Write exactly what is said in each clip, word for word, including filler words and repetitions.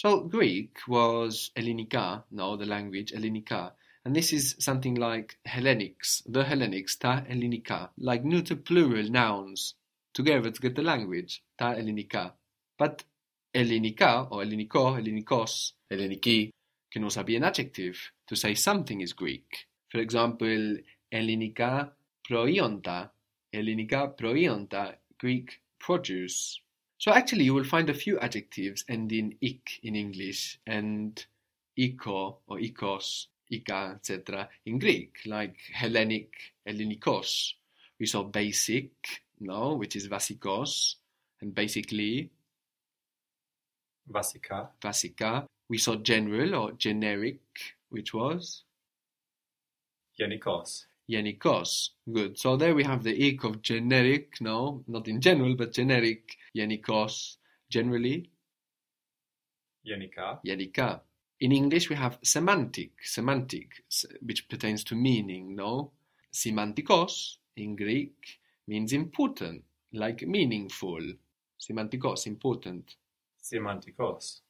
So Greek was Hellenica, no, the language Hellenica, and this is something like Hellenics, the Hellenics, ta Hellenica, like neuter plural nouns together to get the language, ta Hellenica. But Hellenica, or Hellenico, Hellenikos, Helleniki, can also be an adjective to say something is Greek. For example, Hellenica proionta, Hellenica proionta, Greek produce. So actually you will find a few adjectives ending ik in English and iko or ikos, ika, et cetera in Greek, like Hellenic, Hellenikos. We saw basic, no, which is vasikos, and basically Vasica. Vasica. We saw general or generic, which was? Yenikos. Yenikos. Good. So there we have the ik of generic, no, not in general, but generic. Yenikos. Generally? Yenika. Yenika. In English we have semantic, semantic, which pertains to meaning, no? Semantikos, in Greek, means important, like meaningful. Semantikos, important. Semantikos.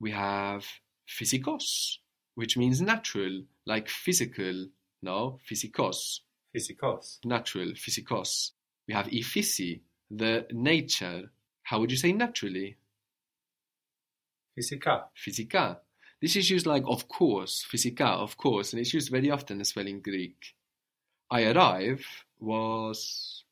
We have physikos, which means natural, like physical, no, physikos. Physikos. Natural, physikos. We have iphysi, the nature. How would you say naturally? Physika. Physika. This is used like of course, physika, of course, and it's used very often as well in Greek. I arrive was...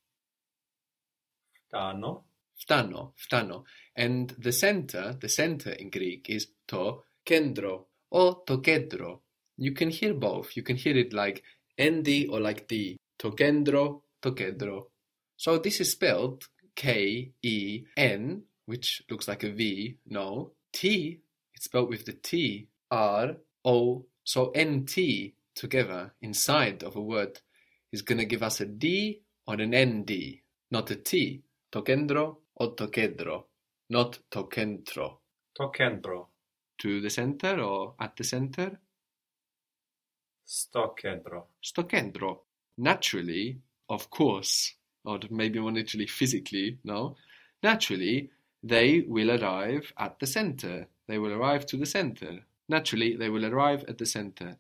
Ftano. Ftano, ftano. And the center, the center in Greek is to kendro or to kedro. You can hear both. You can hear it like nd or like d. To kendro, to kedro. So this is spelled K E N, which looks like a V, no. T, it's spelled with the T, R, O. So N T together inside of a word is going to give us a D or an N D, not a T. To kendro or to kedro. Not to kentro. To kentro. To the center or at the center? Sto kentro. Sto kentro. Naturally, of course, or maybe more literally physically, no? Naturally, they will arrive at the center. They will arrive to the center. Naturally, they will arrive at the center.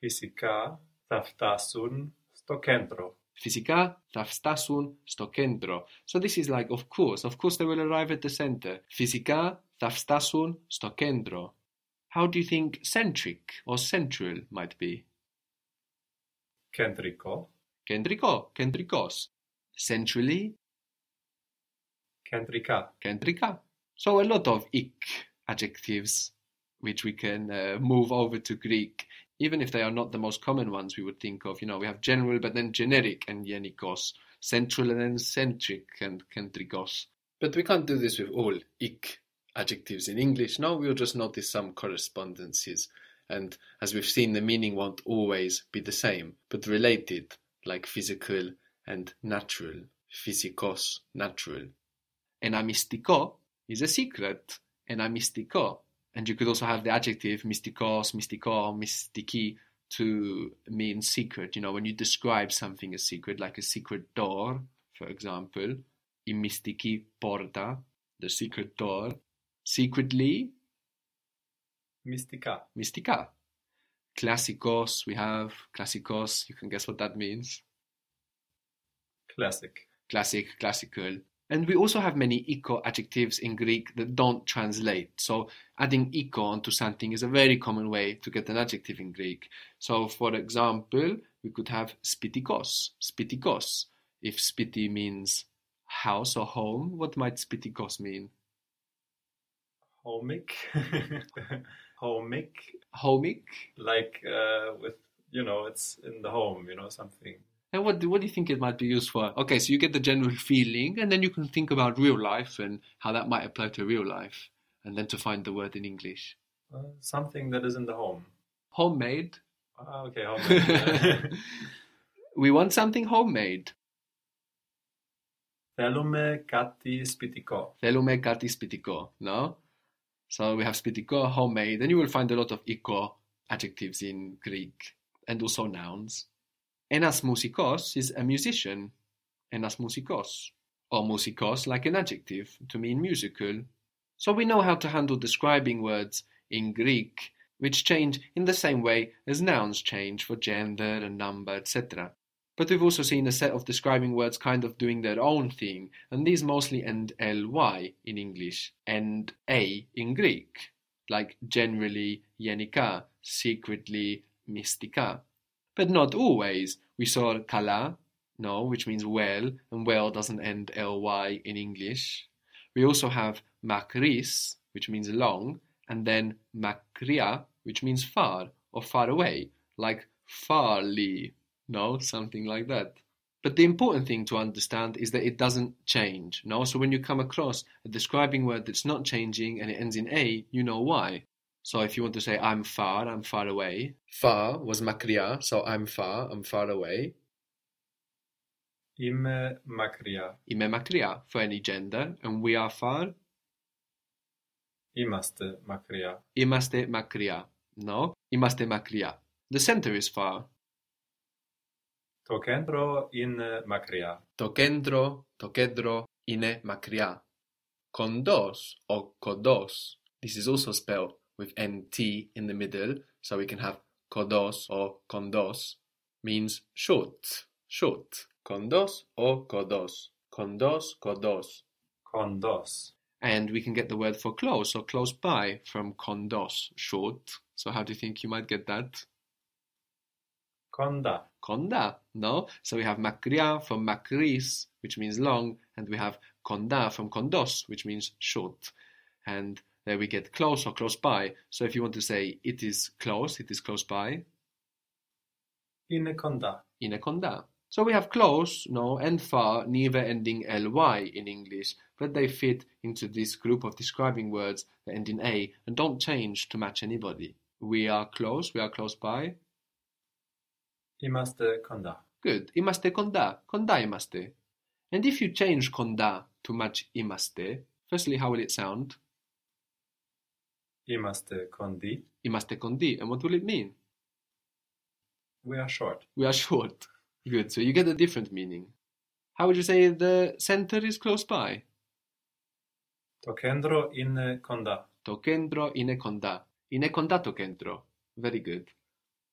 Physica θα φτάσουν στο κέντρο. Physica θα φτάσουν στο κέντρο. So this is like, of course, of course they will arrive at the center. Physica θα φτάσουν στο κέντρο. How do you think centric or central might be? Κεντρικό. Κεντρικό, κεντρικός. Centrally? Κεντρικά. Κεντρικά. So a lot of ik adjectives which we can uh, move over to Greek. Even if they are not the most common ones we would think of, you know, we have general, but then generic and yenikos, central and then centric and kentrikos. But we can't do this with all ik adjectives in English. No, we'll just notice some correspondences. And as we've seen, the meaning won't always be the same, but related, like physical and natural. Physikos, natural. Ένα μυστικό is a secret. Ένα μυστικό. And you could also have the adjective mystikos, mystiko, mystiki to mean secret. You know, when you describe something as secret, like a secret door, for example, η mystiki porta, the secret door, secretly, mystika. Mystika. Klassikos, we have klassikos, you can guess what that means. Classic. Classic, classical. And we also have many iko adjectives in Greek that don't translate. So adding iko onto something is a very common way to get an adjective in Greek. So for example, we could have spitikos, spitikos. If spiti means house or home, what might spitikos mean? Homic. Homic. Homic? Like uh, with, you know, it's in the home, you know, something. And what do, what do you think it might be used for? Okay, so you get the general feeling, and then you can think about real life and how that might apply to real life, and then to find the word in English. Uh, something that is in the home. Homemade. Uh, okay, homemade. We want something homemade. Θέλουμε κάτι σπιτικό. Θέλουμε κάτι σπιτικό, no? So we have spitiko, homemade, and you will find a lot of iko adjectives in Greek, and also nouns. Ένας μουσικός is a musician. Ένας μουσικός. Or μουσικός like an adjective to mean musical. So we know how to handle describing words in Greek, which change in the same way as nouns change for gender and number, et cetera. But we've also seen a set of describing words kind of doing their own thing, and these mostly end ly in English and a in Greek, like generally, γενικά, secretly, mystika. But not always. We saw καλά, no, which means well, and well doesn't end ly in English. We also have μακρύς, which means long, and then μακριά, which means far or far away, like farly. No, something like that. But the important thing to understand is that it doesn't change. No, so when you come across a describing word that's not changing and it ends in a, you know why. So if you want to say I'm far, I'm far away. Far was μακριά, so I'm far, I'm far away. Είμαι μακριά. Είμαι μακριά for any gender, and we are far. Είμαστε μακριά. Είμαστε μακριά. No, είμαστε μακριά. The center is far. Το κέντρο είναι μακριά. Το κέντρο, το κέντρο είναι μακριά. Κοντός or κοντός. This is also spelled with nt in the middle, so we can have κοντός or κοντός. Means short, short. Κοντός or κοντός. Κοντός, κοντός. Κοντός. And we can get the word for close or close by from κοντός, short. So how do you think you might get that? Konda. Konda, no? So we have makria from makris, which means long, and we have konda from kondos, which means short. And there we get close or close by. So if you want to say it is close, it is close by. Είναι konda. Είναι konda. So we have close, no, and far, neither ending ly in English, but they fit into this group of describing words that end in a and don't change to match anybody. We are close, we are close by. Imaste konda. Good. Imaste konda. Konda imaste. And if you change konda to match imaste, firstly, how will it sound? Imaste kondi. Imaste kondi. And what will it mean? We are short. We are short. Good. So you get a different meaning. How would you say the center is close by? To kendro in konda. To kendro in konda. In konda to kendro. Very good.